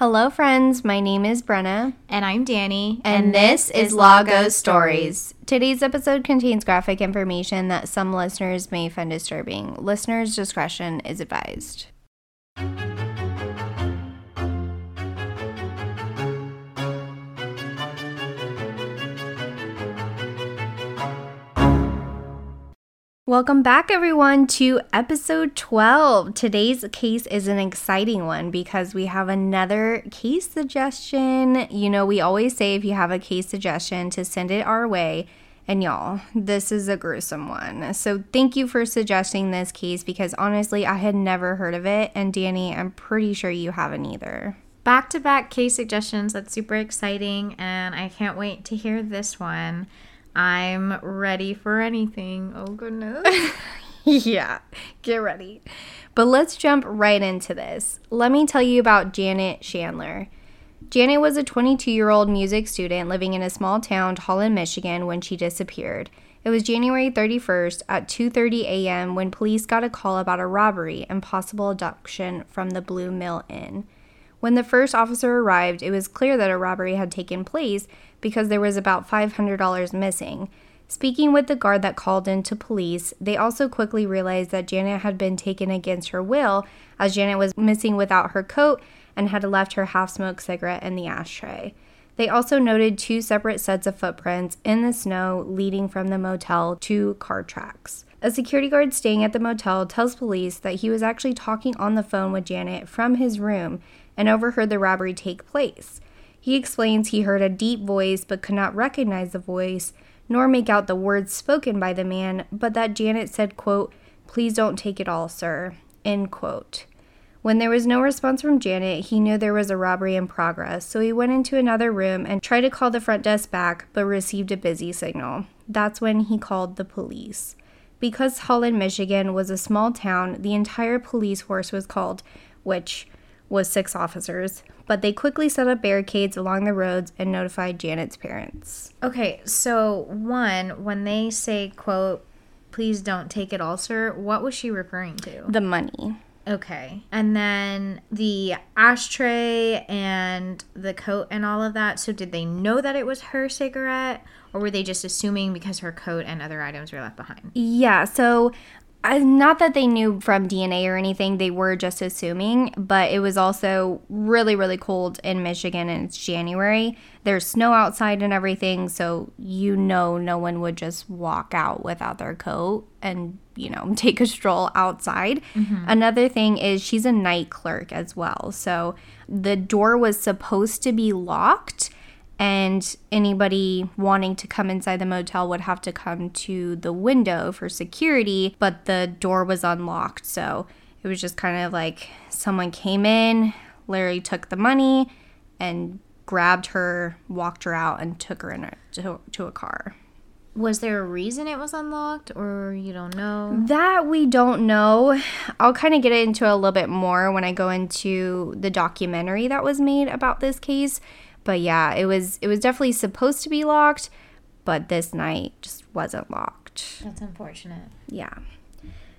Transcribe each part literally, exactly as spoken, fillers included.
Hello, friends. My name is Brenna. And I'm Danny. And, and this is Law Goes Stories. Today's episode contains graphic information that some listeners may find disturbing. Listeners' discretion is advised. Welcome back, everyone, to episode twelve. Today's case is an exciting one because we have another case suggestion. You know, we always say if you have a case suggestion to send it our way. And y'all, this is a gruesome one. So thank you for suggesting this case because honestly, I had never heard of it. And Danny, I'm pretty sure you haven't either. Back-to-back case suggestions. That's super exciting. And I can't wait to hear this one. I'm ready for anything. Oh, goodness. Yeah, get ready. But let's jump right into this. Let me tell you about Janet Chandler. Janet was a twenty-two-year-old music student living in a small town, Holland, Michigan, when she disappeared. It was January thirty-first at two thirty a.m. when police got a call about a robbery and possible abduction from the Blue Mill Inn. When the first officer arrived, it was clear that a robbery had taken place because there was about five hundred dollars missing. Speaking with the guard that called in to police, they also quickly realized that Janet had been taken against her will, as Janet was missing without her coat and had left her half-smoked cigarette in the ashtray. They also noted two separate sets of footprints in the snow leading from the motel to car tracks. A security guard staying at the motel tells police that he was actually talking on the phone with Janet from his room and overheard the robbery take place. He explains he heard a deep voice but could not recognize the voice nor make out the words spoken by the man, but that Janet said, quote, "Please don't take it all, sir," end quote. When there was no response from Janet, he knew there was a robbery in progress, so he went into another room and tried to call the front desk back but received a busy signal. That's when he called the police. Because Holland, Michigan was a small town, the entire police force was called, which was six officers, but they quickly set up barricades along the roads and notified Janet's parents. Okay, so one, when they say, quote, "Please don't take it all, sir," what was she referring to? The money. Okay, and then the ashtray and the coat and all of that, so did they know that it was her cigarette, or were they just assuming because her coat and other items were left behind? Yeah, so... Uh, not that they knew from D N A or anything, they were just assuming, but it was also really, really cold in Michigan and it's January. There's snow outside and everything, so you know no one would just walk out without their coat and, you know, take a stroll outside. Mm-hmm. Another thing is she's a night clerk as well, so the door was supposed to be locked. And anybody wanting to come inside the motel would have to come to the window for security, but the door was unlocked. So it was just kind of like someone came in, literally took the money and grabbed her, walked her out, and took her in a, to, to a car. Was there a reason it was unlocked, or you don't know? That we don't know. I'll kind of get into a little bit more when I go into the documentary that was made about this case. But yeah, it was it was definitely supposed to be locked, but this night just wasn't locked. That's unfortunate. Yeah.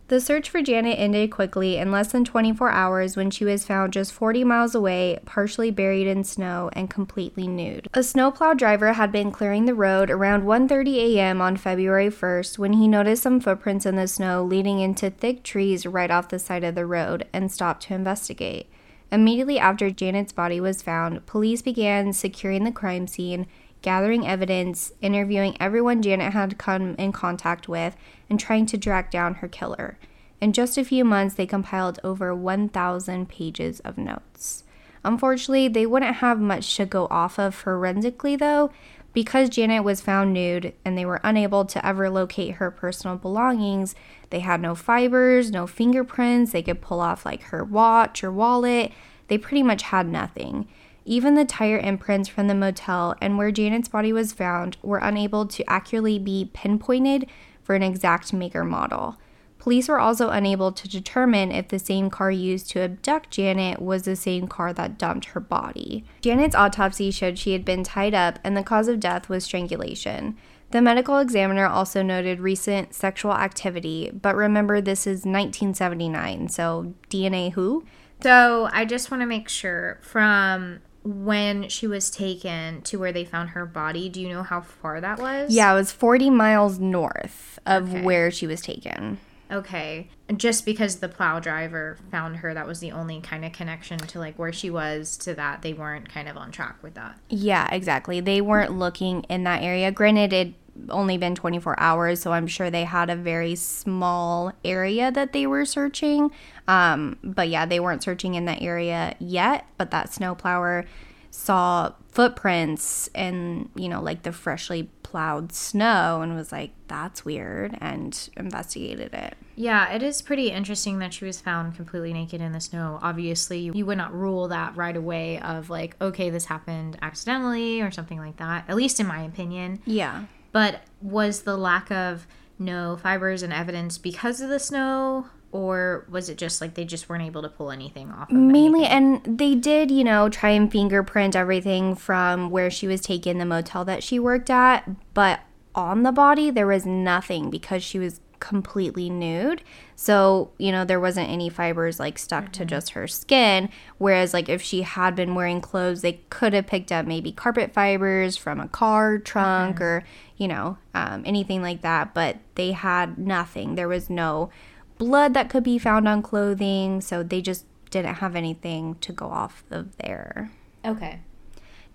The search for Janet ended quickly in less than twenty-four hours when she was found just forty miles away, partially buried in snow and completely nude. A snowplow driver had been clearing the road around one thirty a.m. on February first when he noticed some footprints in the snow leading into thick trees right off the side of the road and stopped to investigate. Immediately after Janet's body was found, police began securing the crime scene, gathering evidence, interviewing everyone Janet had come in contact with, and trying to track down her killer. In just a few months, they compiled over one thousand pages of notes. Unfortunately, they wouldn't have much to go off of forensically, though, because Janet was found nude and they were unable to ever locate her personal belongings. They had no fibers, no fingerprints. They could pull off like her watch or wallet. They pretty much had nothing. Even the tire imprints from the motel and where Janet's body was found were unable to accurately be pinpointed for an exact make or model. Police were also unable to determine if the same car used to abduct Janet was the same car that dumped her body. Janet's autopsy showed she had been tied up and the cause of death was strangulation. The medical examiner also noted recent sexual activity, but remember this is nineteen seventy-nine, so D N A who? So I just want to make sure, from when she was taken to where they found her body, do you know how far that was? Yeah, it was forty miles north of okay. where she was taken. Okay. Just because the plow driver found her, that was the only kind of connection to, like, where she was to that. They weren't kind of on track with that. Yeah, exactly. They weren't looking in that area. Granted, it only been twenty-four hours, so I'm sure they had a very small area that they were searching, um but yeah, they weren't searching in that area yet. But that snowplower saw footprints and, you know, like the freshly plowed snow, and was like, that's weird, and investigated it. Yeah, it is pretty interesting that she was found completely naked in the snow. Obviously, you would not rule that right away of, like, okay, this happened accidentally or something like that, at least in my opinion. Yeah. But was the lack of no fibers and evidence because of the snow, or was it just like they just weren't able to pull anything off of Mainly, anything? And they did, you know, try and fingerprint everything from where she was taken, the motel that she worked at, but on the body there was nothing because she was completely nude. So, you know, there wasn't any fibers, like, stuck mm-hmm. to just her skin, whereas, like, if she had been wearing clothes, they could have picked up maybe carpet fibers from a car trunk mm-hmm. or, you know, um, anything like that, but they had nothing. There was no blood that could be found on clothing, so they just didn't have anything to go off of there. Okay.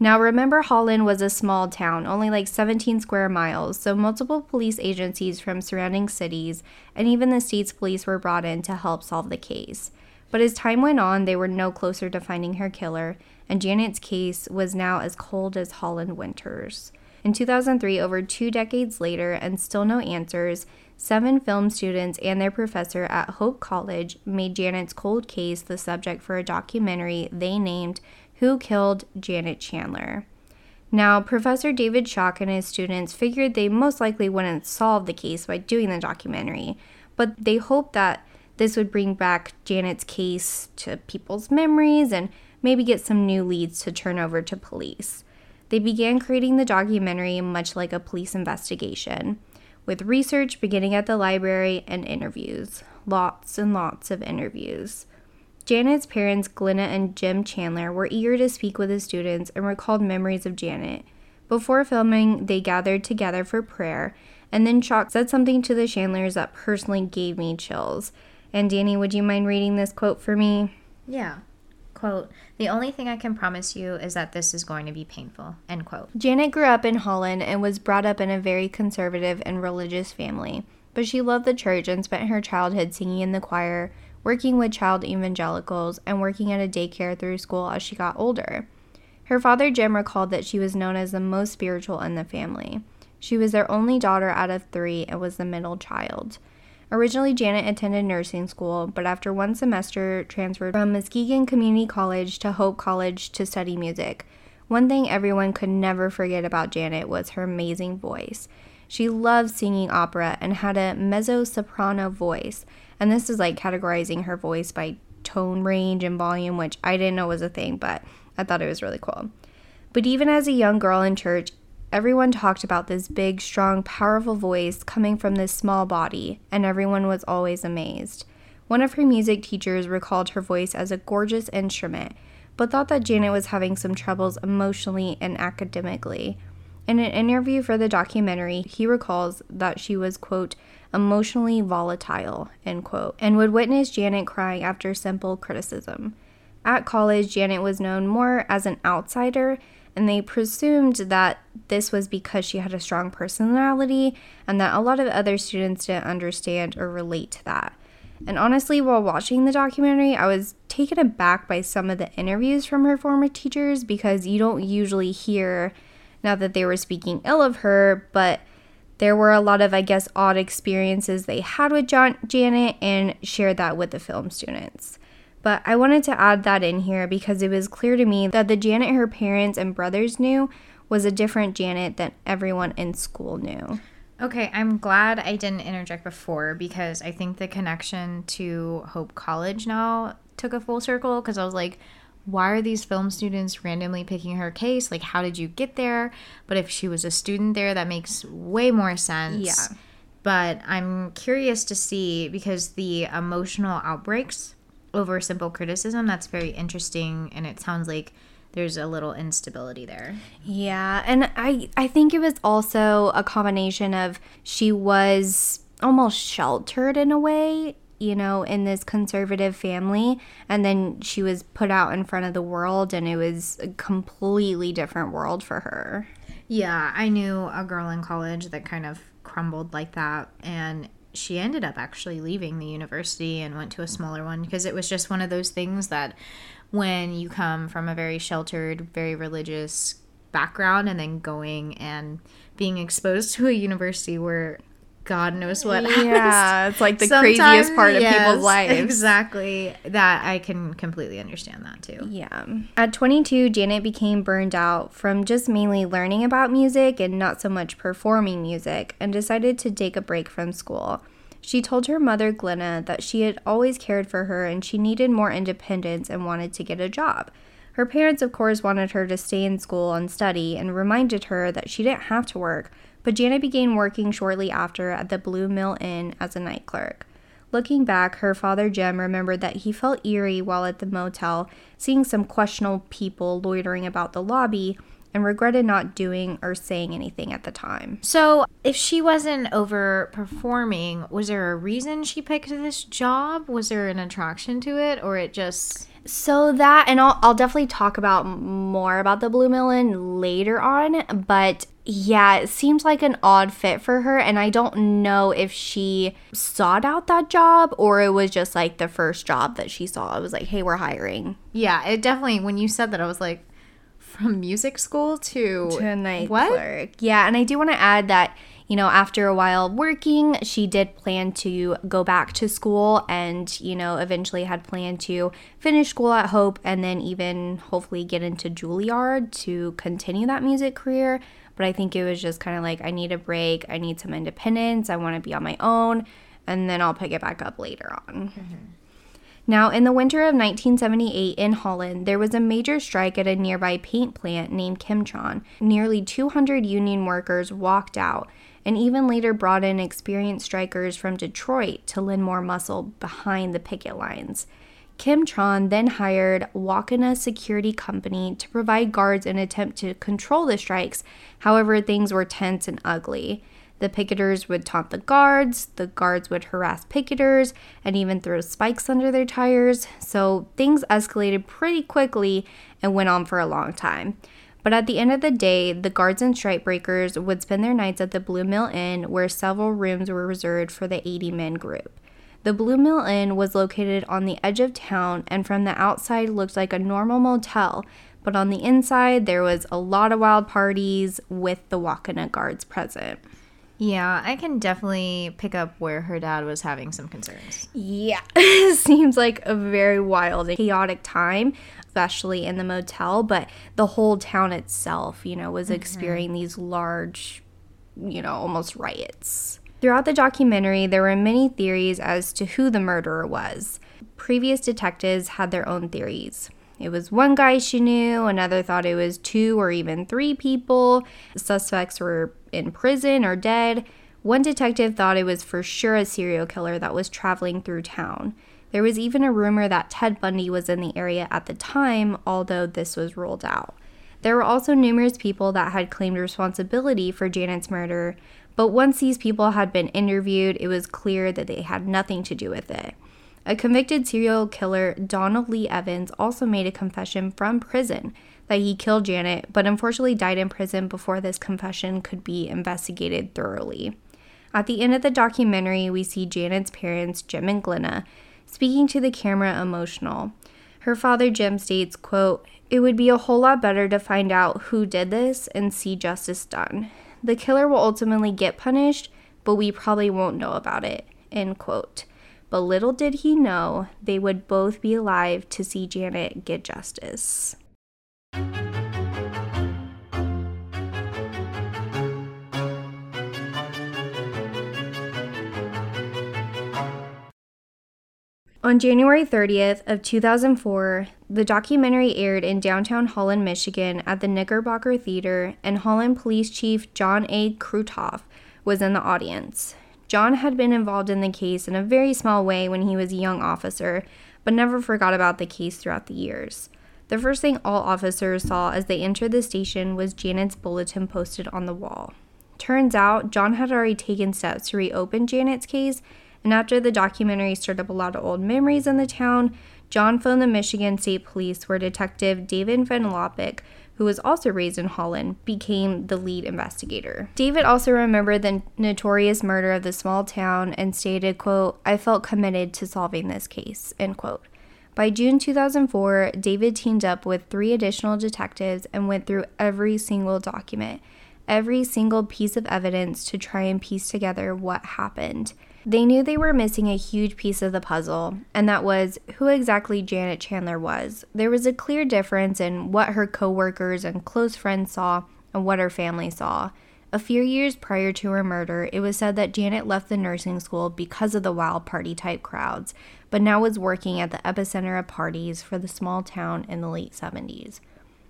Now, remember, Holland was a small town, only like seventeen square miles, so multiple police agencies from surrounding cities and even the state's police were brought in to help solve the case. But as time went on, they were no closer to finding her killer, and Janet's case was now as cold as Holland winters. In two thousand three, over two decades later, and still no answers, seven film students and their professor at Hope College made Janet's cold case the subject for a documentary they named Who Killed Janet Chandler. Now, Professor David Schock and his students figured they most likely wouldn't solve the case by doing the documentary, but they hoped that this would bring back Janet's case to people's memories and maybe get some new leads to turn over to police. They began creating the documentary much like a police investigation, with research beginning at the library and interviews. Lots and lots of interviews. Janet's parents, Glenna and Jim Chandler, were eager to speak with the students and recalled memories of Janet. Before filming, they gathered together for prayer, and then Schock said something to the Chandlers that personally gave me chills. And Danny, would you mind reading this quote for me? Yeah. Quote, "The only thing I can promise you is that this is going to be painful." End quote. Janet grew up in Holland and was brought up in a very conservative and religious family, but she loved the church and spent her childhood singing in the choir, working with child evangelicals, and working at a daycare through school as she got older. Her father, Jim, recalled that she was known as the most spiritual in the family. She was their only daughter out of three and was the middle child. Originally, Janet attended nursing school, but after one semester, transferred from Muskegon Community College to Hope College to study music. One thing everyone could never forget about Janet was her amazing voice. She loved singing opera and had a mezzo-soprano voice. And this is like categorizing her voice by tone range and volume, which I didn't know was a thing, but I thought it was really cool. But even as a young girl in church, everyone talked about this big, strong, powerful voice coming from this small body, and everyone was always amazed. One of her music teachers recalled her voice as a gorgeous instrument, but thought that Janet was having some troubles emotionally and academically. In an interview for the documentary, he recalls that she was, quote, emotionally volatile, end quote, and would witness Janet crying after simple criticism. At college, Janet was known more as an outsider, and they presumed that this was because she had a strong personality and that a lot of other students didn't understand or relate to that. And honestly, while watching the documentary, I was taken aback by some of the interviews from her former teachers, because you don't usually hear... Not that they were speaking ill of her, but there were a lot of, I guess, odd experiences they had with John, Janet, and shared that with the film students. But I wanted to add that in here because it was clear to me that the Janet her parents and brothers knew was a different Janet than everyone in school knew. Okay, I'm glad I didn't interject before, because I think the connection to Hope College now took a full circle, because I was like, why are these film students randomly picking her case? Like, how did you get there? But if she was a student there, that makes way more sense. Yeah. But I'm curious to see, because the emotional outbreaks over simple criticism. That's very interesting, and it sounds like there's a little instability there. Yeah, and I, I think it was also a combination of she was almost sheltered in a way, you know, in this conservative family, and then she was put out in front of the world, and it was a completely different world for her. Yeah, I knew a girl in college that kind of crumbled like that, and she ended up actually leaving the university and went to a smaller one because it was just one of those things that when you come from a very sheltered, very religious background and then going and being exposed to a university where God knows what happens. Yeah, it's like the craziest part of yes, people's lives. Exactly. That I can completely understand that too. Yeah. At twenty-two, Janet became burned out from just mainly learning about music and not so much performing music, and decided to take a break from school. She told her mother, Glenna, that she had always cared for her and she needed more independence and wanted to get a job. Her parents, of course, wanted her to stay in school and study and reminded her that she didn't have to work, but Janet began working shortly after at the Blue Mill Inn as a night clerk. Looking back, her father, Jim, remembered that he felt eerie while at the motel, seeing some questionable people loitering about the lobby, and regretted not doing or saying anything at the time. So, if she wasn't overperforming, was there a reason she picked this job? Was there an attraction to it, or it just... So that, and I'll, I'll definitely talk about more about the Blue Mill Inn later on, but yeah, it seems like an odd fit for her, and I don't know if she sought out that job or it was just like the first job that she saw. It was like, hey, we're hiring. Yeah, it definitely, when you said that, I was like, from music school to... To a night what? Clerk. Yeah, and I do want to add that, you know, after a while working, she did plan to go back to school and, you know, eventually had planned to finish school at Hope and then even hopefully get into Juilliard to continue that music career. But I think it was just kind of like, I need a break. I need some independence. I want to be on my own. And then I'll pick it back up later on. Mm-hmm. Now, in the winter of nineteen seventy-eight in Holland, there was a major strike at a nearby paint plant named Kimchon. Nearly two hundred union workers walked out, and even later brought in experienced strikers from Detroit to lend more muscle behind the picket lines. Kimchon then hired Wakana Security Company to provide guards in an attempt to control the strikes. However, things were tense and ugly. The picketers would taunt the guards, the guards would harass picketers, and even throw spikes under their tires. So things escalated pretty quickly and went on for a long time. But at the end of the day, the guards and strikebreakers would spend their nights at the Blue Mill Inn, where several rooms were reserved for the eighty-man group. The Blue Mill Inn was located on the edge of town, and from the outside looked like a normal motel, but on the inside there was a lot of wild parties with the Wakana guards present. Yeah, I can definitely pick up where her dad was having some concerns. Yeah, seems like a very wild and chaotic time, especially in the motel, but the whole town itself, you know, was mm-hmm. experiencing these large, you know, almost riots. Throughout the documentary, there were many theories as to who the murderer was. Previous detectives had their own theories. It was one guy she knew, another thought it was two or even three people. Suspects were in prison or dead. One detective thought it was for sure a serial killer that was traveling through town. There was even a rumor that Ted Bundy was in the area at the time, although this was ruled out. There were also numerous people that had claimed responsibility for Janet's murder, but once these people had been interviewed, it was clear that they had nothing to do with it. A convicted serial killer, Donald Lee Evans, also made a confession from prison that he killed Janet, but unfortunately died in prison before this confession could be investigated thoroughly. At the end of the documentary, we see Janet's parents, Jim and Glenna, speaking to the camera emotional. Her father, Jim, states, quote, "It would be a whole lot better to find out who did this and see justice done. The killer will ultimately get punished, but we probably won't know about it," end quote. But little did he know, they would both be alive to see Janet get justice. On January thirtieth of two thousand four, the documentary aired in downtown Holland, Michigan at the Knickerbocker Theater, and Holland Police Chief John A. Krutoff was in the audience. John had been involved in the case in a very small way when he was a young officer, but never forgot about the case throughout the years. The first thing all officers saw as they entered the station was Janet's bulletin posted on the wall. Turns out, John had already taken steps to reopen Janet's case, and after the documentary stirred up a lot of old memories in the town, John phoned the Michigan State Police, where Detective David Van Lopik, who was also raised in Holland, became the lead investigator. David also remembered the notorious murder of the small town and stated, quote, "I felt committed to solving this case," end quote. By June two thousand four, David teamed up with three additional detectives and went through every single document, every single piece of evidence to try and piece together what happened. They knew they were missing a huge piece of the puzzle, and that was who exactly Janet Chandler was. There was a clear difference in what her co-workers and close friends saw and what her family saw. A few years prior to her murder, it was said that Janet left the nursing school because of the wild party-type crowds, but now was working at the epicenter of parties for the small town in the late seventies.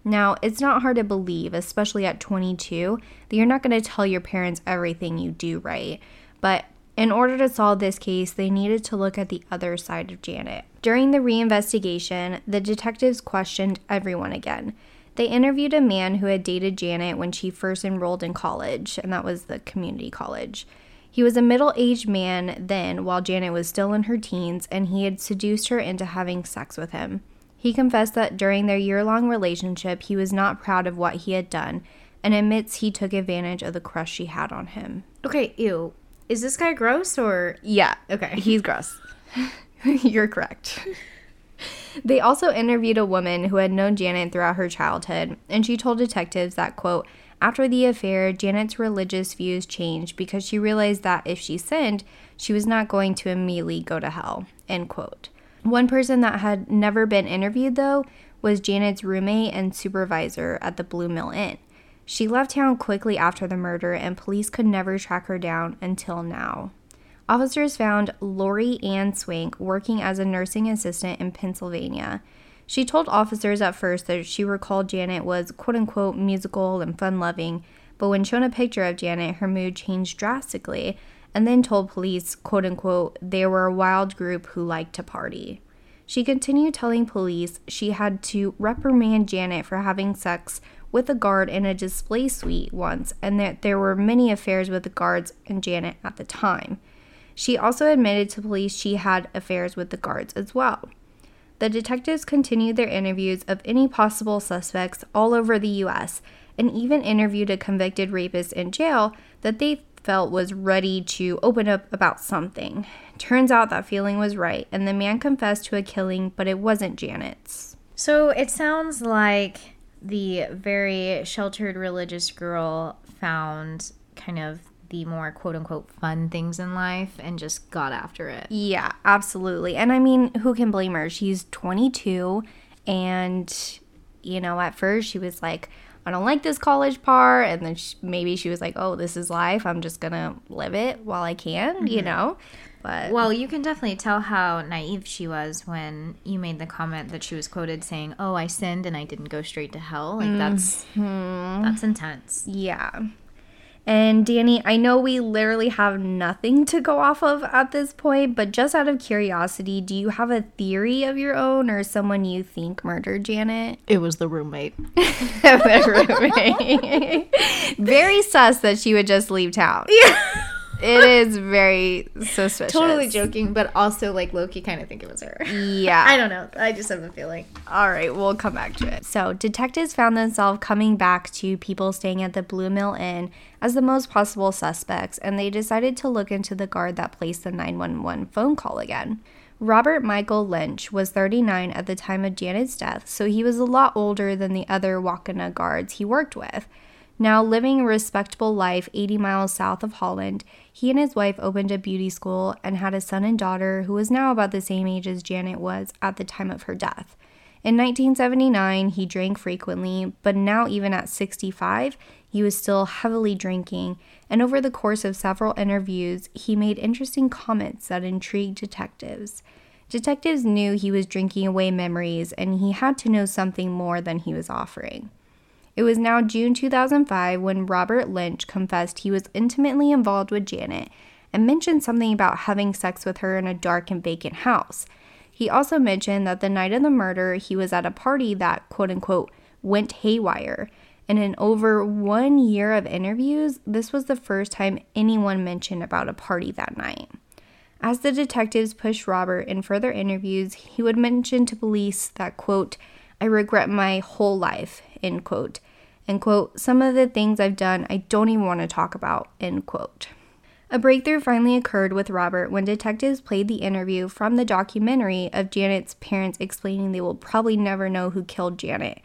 Now, it's not hard to believe, especially at twenty-two, that you're not going to tell your parents everything you do right, but in order to solve this case, they needed to look at the other side of Janet. During the reinvestigation, the detectives questioned everyone again. They interviewed a man who had dated Janet when she first enrolled in college, and that was the community college. He was a middle-aged man then, while Janet was still in her teens, and he had seduced her into having sex with him. He confessed that during their year-long relationship, he was not proud of what he had done, and admits he took advantage of the crush she had on him. Okay, ew. Is this guy gross, or? Yeah. Okay. He's gross. You're correct. They also interviewed a woman who had known Janet throughout her childhood, and she told detectives that, quote, "After the affair, Janet's religious views changed because she realized that if she sinned, she was not going to immediately go to hell," end quote. One person that had never been interviewed, though, was Janet's roommate and supervisor at the Blue Mill Inn. She left town quickly after the murder, and police could never track her down until now. Officers found Lori Ann Swank working as a nursing assistant in Pennsylvania. She told officers at first that she recalled Janet was quote-unquote musical and fun-loving, but when shown a picture of Janet, her mood changed drastically, and then told police, quote-unquote, they were a wild group who liked to party. She continued telling police she had to reprimand Janet for having sex with a guard in a display suite once, and that there were many affairs with the guards and Janet at the time. She also admitted to police she had affairs with the guards as well. The detectives continued their interviews of any possible suspects all over the U S, and even interviewed a convicted rapist in jail that they felt was ready to open up about something. Turns out that feeling was right, and the man confessed to a killing, but it wasn't Janet's. So it sounds like the very sheltered religious girl found kind of the more quote-unquote fun things in life and just got after it. Yeah, absolutely. And I mean, who can blame her? She's twenty-two, and you know, at first she was like, I don't like this college part, and then she, maybe she was like, oh, this is life, I'm just gonna live it while I can. Mm-hmm. You know, but well, you can definitely tell how naive she was when you made the comment that she was quoted saying, oh, I sinned and I didn't go straight to hell. Like, mm-hmm. that's that's intense. Yeah. And Danny, I know we literally have nothing to go off of at this point, but just out of curiosity, do you have a theory of your own or someone you think murdered Janet? It was the roommate. The roommate. Very sus that she would just leave town. Yeah. It is very suspicious. Totally joking, but also, like, low-key kind of think it was her. Yeah. I don't know. I just have a feeling. All right, we'll come back to it. So, detectives found themselves coming back to people staying at the Blue Mill Inn as the most possible suspects, and they decided to look into the guard that placed the nine one one phone call again. Robert Michael Lynch was thirty-nine at the time of Janet's death, so he was a lot older than the other Wakana guards he worked with. Now living a respectable life eighty miles south of Holland, he and his wife opened a beauty school and had a son and daughter who was now about the same age as Janet was at the time of her death. In nineteen seventy-nine, he drank frequently, but now even at sixty-five, he was still heavily drinking, and over the course of several interviews, he made interesting comments that intrigued detectives. Detectives knew he was drinking away memories, and he had to know something more than he was offering. It was now June two thousand five when Robert Lynch confessed he was intimately involved with Janet and mentioned something about having sex with her in a dark and vacant house. He also mentioned that the night of the murder, he was at a party that, quote unquote, went haywire. And in over one year of interviews, this was the first time anyone mentioned about a party that night. As the detectives pushed Robert in further interviews, he would mention to police that, quote, I regret my whole life, end quote. End quote, some of the things I've done I don't even want to talk about, end quote. A breakthrough finally occurred with Robert when detectives played the interview from the documentary of Janet's parents explaining they will probably never know who killed Janet.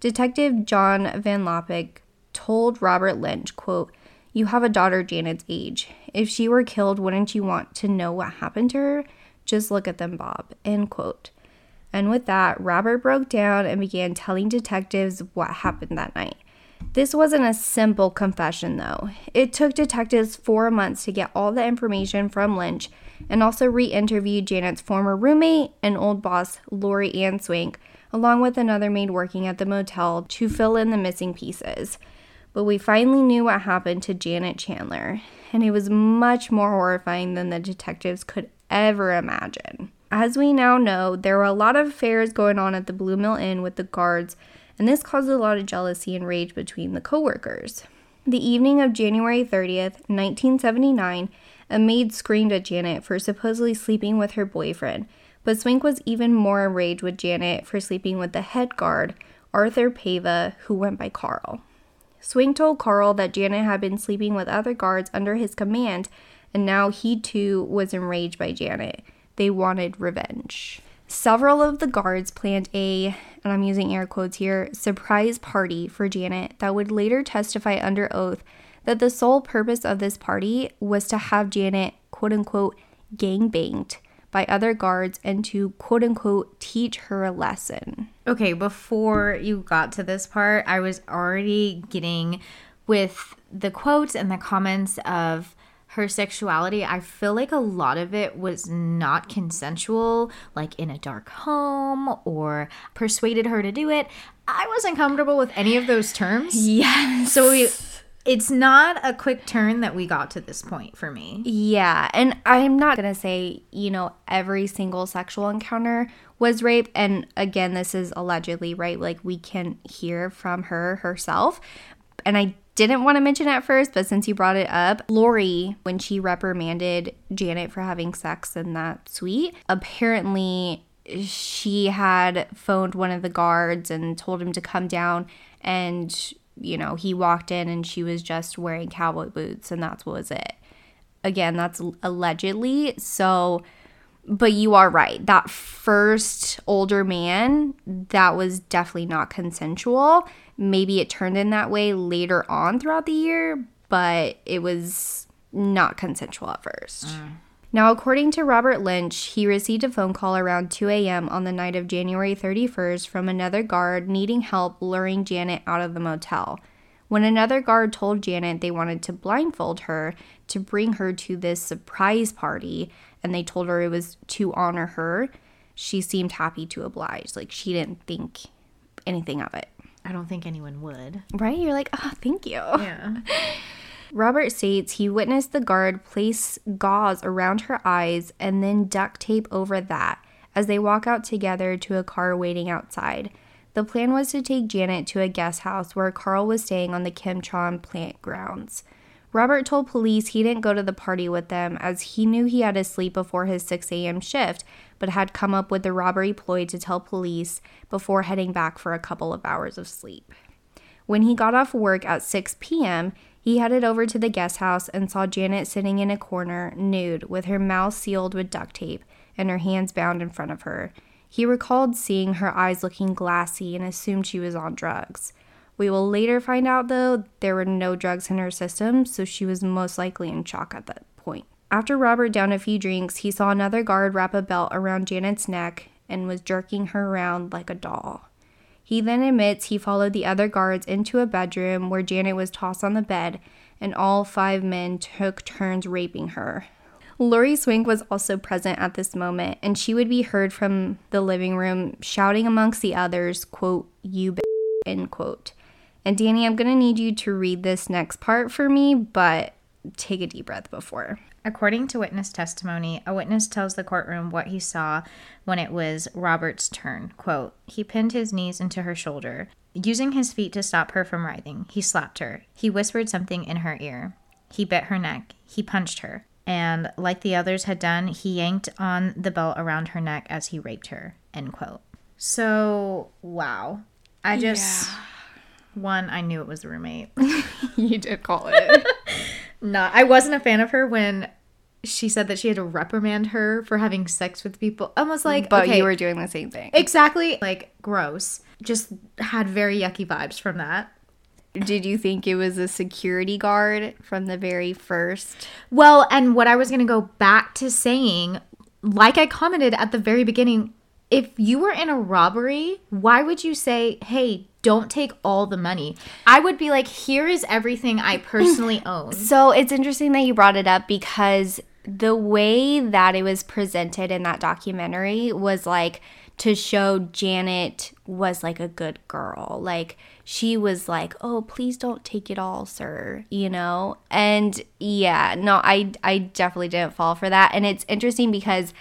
Detective John Van Lopik told Robert Lynch, quote, you have a daughter Janet's age. If she were killed, wouldn't you want to know what happened to her? Just look at them, Bob, end quote. And with that, Robert broke down and began telling detectives what happened that night. This wasn't a simple confession, though. It took detectives four months to get all the information from Lynch and also re-interview Janet's former roommate and old boss, Lori Ann Swank, along with another maid working at the motel to fill in the missing pieces. But we finally knew what happened to Janet Chandler, and it was much more horrifying than the detectives could ever imagine. As we now know, there were a lot of affairs going on at the Blue Mill Inn with the guards, and this caused a lot of jealousy and rage between the co-workers. The evening of January thirtieth, nineteen seventy-nine, a maid screamed at Janet for supposedly sleeping with her boyfriend, but Swink was even more enraged with Janet for sleeping with the head guard, Arthur Paiva, who went by Carl. Swink told Carl that Janet had been sleeping with other guards under his command, and now he too was enraged by Janet. They wanted revenge. Several of the guards planned a, and I'm using air quotes here, surprise party for Janet that would later testify under oath that the sole purpose of this party was to have Janet, quote unquote, gangbanged by other guards and to, quote unquote, teach her a lesson. Okay, before you got to this part, I was already getting with the quotes and the comments of her sexuality. I feel like a lot of it was not consensual, like in a dark home or persuaded her to do it. I wasn't comfortable with any of those terms. Yes. So we... It's not a quick turn that we got to this point for me. Yeah, and I'm not going to say, you know, every single sexual encounter was rape. And again, this is allegedly, right? Like, we can hear from her herself. And I didn't want to mention it at first, but since you brought it up, Lori, when she reprimanded Janet for having sex in that suite, apparently she had phoned one of the guards and told him to come down, and you know, he walked in and she was just wearing cowboy boots, and that was it. Again, that's allegedly. So, but you are right. That first older man, that was definitely not consensual. Maybe it turned in that way later on throughout the year, but it was not consensual at first. Mm. Now, according to Robert Lynch, he received a phone call around two a.m. on the night of January thirty-first from another guard needing help luring Janet out of the motel. When another guard told Janet they wanted to blindfold her to bring her to this surprise party, and they told her it was to honor her, she seemed happy to oblige. Like, she didn't think anything of it. I don't think anyone would. Right? You're like, oh, thank you. Yeah. Robert states he witnessed the guard place gauze around her eyes and then duct tape over that as they walk out together to a car waiting outside. The plan was to take Janet to a guest house where Carl was staying on the Kimchon plant grounds. Robert told police he didn't go to the party with them as he knew he had to sleep before his six a.m. shift, but had come up with the robbery ploy to tell police before heading back for a couple of hours of sleep. When he got off work at six p.m., he headed over to the guest house and saw Janet sitting in a corner, nude, with her mouth sealed with duct tape and her hands bound in front of her. He recalled seeing her eyes looking glassy and assumed she was on drugs. We will later find out, though, there were no drugs in her system, so she was most likely in shock at that point. After Robert downed a few drinks, he saw another guard wrap a belt around Janet's neck and was jerking her around like a doll. He then admits he followed the other guards into a bedroom where Janet was tossed on the bed, and all five men took turns raping her. Lori Swink was also present at this moment, and she would be heard from the living room shouting amongst the others, quote, you b****, end quote. And Danny, I'm going to need you to read this next part for me, but take a deep breath before. According to witness testimony, a witness tells the courtroom what he saw when it was Robert's turn. Quote, he pinned his knees into her shoulder, using his feet to stop her from writhing. He slapped her. He whispered something in her ear. He bit her neck. He punched her. And like the others had done, he yanked on the belt around her neck as he raped her. End quote. So, wow. I just... Yeah. One, I knew it was the roommate. You did call it. No, I wasn't a fan of her when she said that she had to reprimand her for having sex with people. Almost like, but okay, you were doing the same thing. Exactly. Like, gross. Just had very yucky vibes from that. Did you think it was a security guard from the very first? Well, and what I was going to go back to saying, like I commented at the very beginning, if you were in a robbery, why would you say, hey, don't take all the money? I would be like, here is everything I personally own. So it's interesting that you brought it up, because the way that it was presented in that documentary was like to show Janet was like a good girl. Like she was like, oh, please don't take it all, sir, you know? And yeah, no, I, I definitely didn't fall for that. And it's interesting because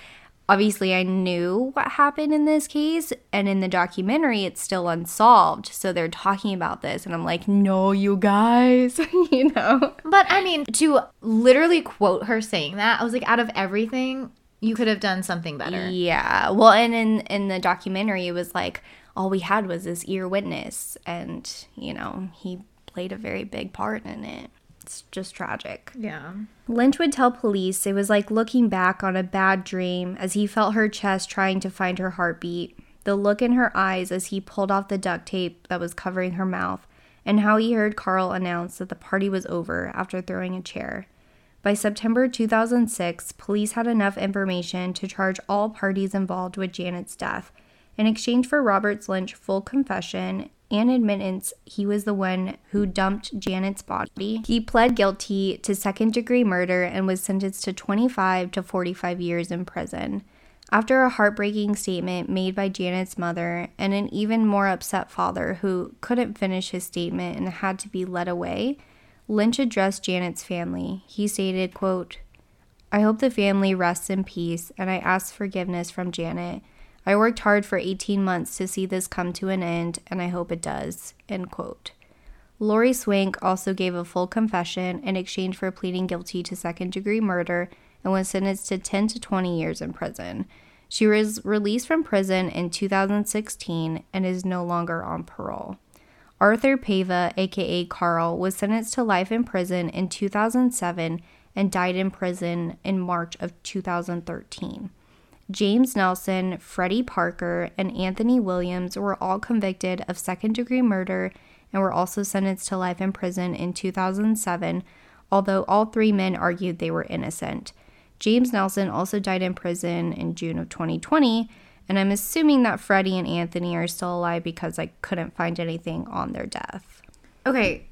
obviously, I knew what happened in this case, and in the documentary, it's still unsolved. So they're talking about this, and I'm like, no, you guys, you know? But, I mean, to literally quote her saying that, I was like, out of everything, you could have done something better. Yeah. Well, and in, in the documentary, it was like, all we had was this ear witness, and, you know, he played a very big part in it. It's just tragic. Yeah. Lynch would tell police it was like looking back on a bad dream as he felt her chest trying to find her heartbeat, the look in her eyes as he pulled off the duct tape that was covering her mouth, and how he heard Carl announce that the party was over after throwing a chair. By September two thousand six, police had enough information to charge all parties involved with Janet's death. In exchange for Robert Lynch's full confession and admittance, he was the one who dumped Janet's body. He pled guilty to second-degree murder and was sentenced to twenty-five to forty-five years in prison. After a heartbreaking statement made by Janet's mother and an even more upset father who couldn't finish his statement and had to be led away, Lynch addressed Janet's family. He stated, quote, I hope the family rests in peace, and I ask forgiveness from Janet. I worked hard for eighteen months to see this come to an end, and I hope it does, end quote. Lori Swank also gave a full confession in exchange for pleading guilty to second-degree murder and was sentenced to ten to twenty years in prison. She was released from prison in two thousand sixteen and is no longer on parole. Arthur Paiva, a k a. Carl, was sentenced to life in prison in two thousand seven and died in prison in March of two thousand thirteen. James Nelson, Freddie Parker, and Anthony Williams were all convicted of second-degree murder and were also sentenced to life in prison in two thousand seven, although all three men argued they were innocent. James Nelson also died in prison in June of twenty twenty, and I'm assuming that Freddie and Anthony are still alive because I couldn't find anything on their death. Okay,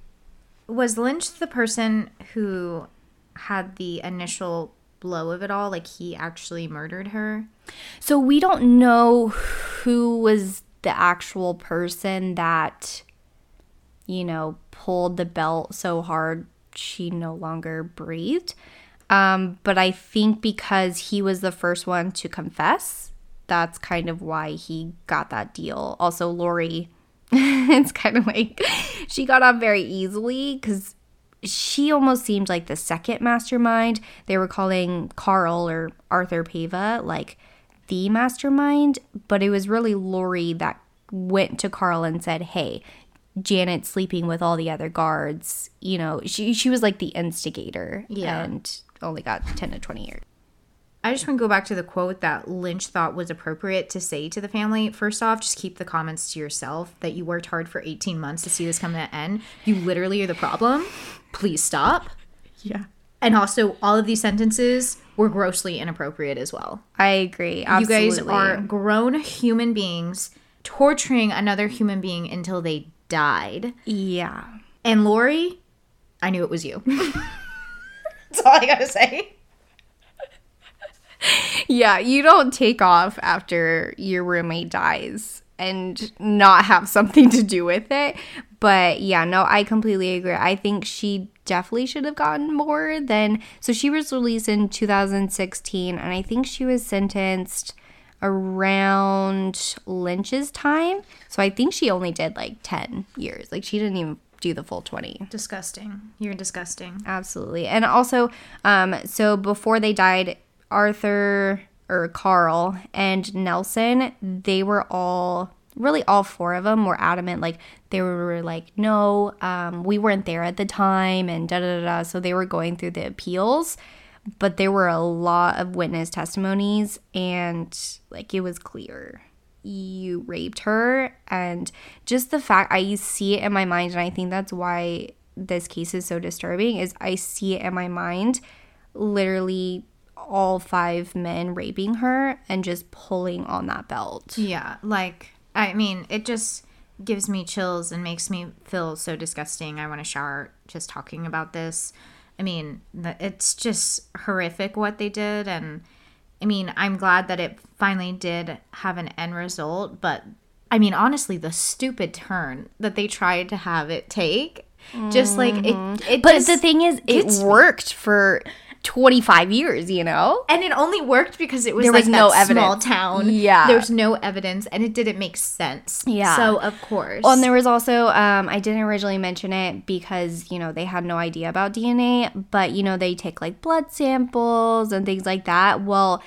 was Lynch the person who had the initial blow of it all, like he actually murdered her? So we don't know who was the actual person that, you know, pulled the belt so hard she no longer breathed, um but I think because he was the first one to confess, that's kind of why he got that deal. Also, Lori, it's kind of like she got on very easily because she almost seemed like the second mastermind. They were calling Carl or Arthur Paiva like the mastermind, but it was really Lori that went to Carl and said, hey, Janet's sleeping with all the other guards. You know, she she was like the instigator. Yeah. And only got ten to twenty years. I just want to go back to the quote that Lynch thought was appropriate to say to the family. First off, just keep the comments to yourself that you worked hard for eighteen months to see this come to an end. You literally are the problem. Please stop. Yeah. And also, all of these sentences were grossly inappropriate as well. I agree. Absolutely. You guys are grown human beings torturing another human being until they died. Yeah. And Lori, I knew it was you. That's all I gotta say. Yeah, you don't take off after your roommate dies and not have something to do with it. But yeah, no, I completely agree. I think she definitely should have gotten more than... So she was released in two thousand sixteen, and I think she was sentenced around Lynch's time. So I think she only did like ten years. Like, she didn't even do the full twenty. Disgusting. You're disgusting. Absolutely. And also, um, so before they died, Arthur or Carl and Nelson, they were all... really all four of them were adamant, like they were like, no, um, we weren't there at the time and da da da da. So they were going through the appeals, but there were a lot of witness testimonies, and like it was clear you raped her. And just the fact, I see it in my mind, and I think that's why this case is so disturbing, is I see it in my mind literally all five men raping her and just pulling on that belt. Yeah, like... I mean, it just gives me chills and makes me feel so disgusting. I want to shower just talking about this. I mean, it's just horrific what they did. And, I mean, I'm glad that it finally did have an end result. But, I mean, honestly, the stupid turn that they tried to have it take. Mm-hmm. Just like it. it but the thing is, it worked for... twenty-five years, you know? And it only worked because it was, there was like no that evidence. Small town. Yeah. There's no evidence, and it didn't make sense. Yeah. So, of course. Well, and there was also, um, I didn't originally mention it because, you know, they had no idea about D N A, but, you know, they take, like, blood samples and things like that. Well,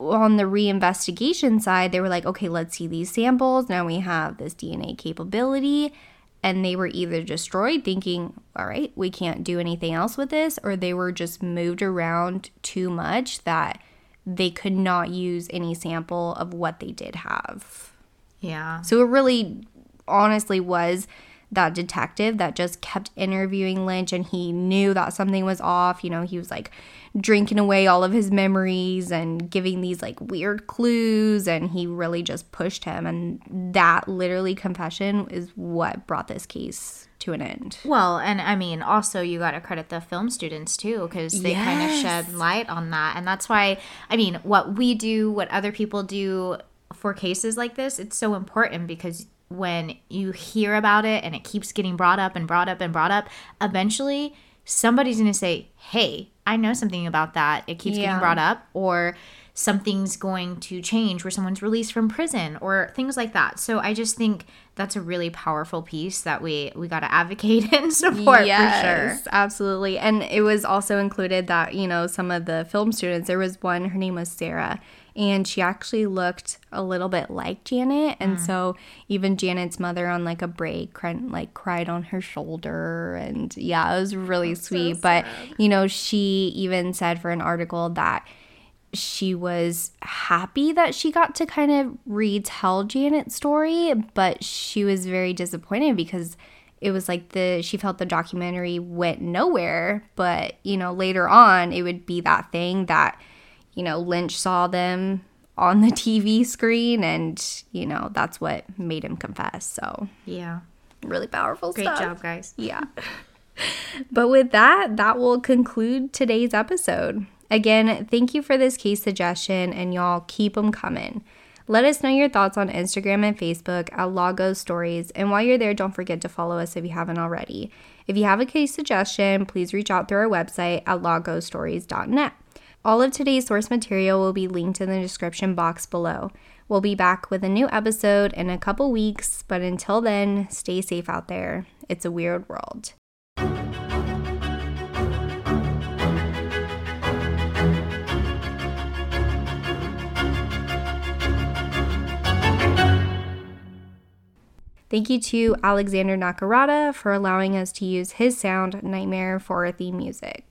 on the reinvestigation side, they were like, okay, let's see these samples. Now we have this D N A capability. And they were either destroyed thinking, all right, we can't do anything else with this, or they were just moved around too much that they could not use any sample of what they did have. Yeah. So it really honestly was that detective that just kept interviewing Lynch, and he knew that something was off. You know, he was like drinking away all of his memories and giving these like weird clues, and he really just pushed him, and that literally confession is what brought this case to an end. Well, and I mean, also you got to credit the film students too, because they yes. kind of shed light on that, and that's why, I mean, what we do, what other people do for cases like this, it's so important, because when you hear about it and it keeps getting brought up and brought up and brought up, eventually somebody's going to say, hey, I know something about that. It keeps yeah. getting brought up, or something's going to change where someone's released from prison or things like that. So I just think that's a really powerful piece that we, we got to advocate and support yes, for sure. Yes, absolutely. And it was also included that, you know, some of the film students, there was one, her name was Sarah, and she actually looked a little bit like Janet. And mm. so even Janet's mother on, like, a break, cried, like, cried on her shoulder. And, yeah, it was really That's sweet. So sad. But, you know, she even said for an article that she was happy that she got to kind of retell Janet's story. But she was very disappointed because it was like the she felt the documentary went nowhere. But, you know, later on it would be that thing that – you know, Lynch saw them on the T V screen, and, you know, that's what made him confess. So, yeah. Really powerful Great stuff. Great job, guys. Yeah. But with that, that will conclude today's episode. Again, thank you for this case suggestion, and y'all keep them coming. Let us know your thoughts on Instagram and Facebook at Lagos Stories. And while you're there, don't forget to follow us if you haven't already. If you have a case suggestion, please reach out through our website at lagos stories dot net. All of today's source material will be linked in the description box below. We'll be back with a new episode in a couple weeks, but until then, stay safe out there. It's a weird world. Thank you to Alexander Nakarada for allowing us to use his sound, Nightmare, for our theme music.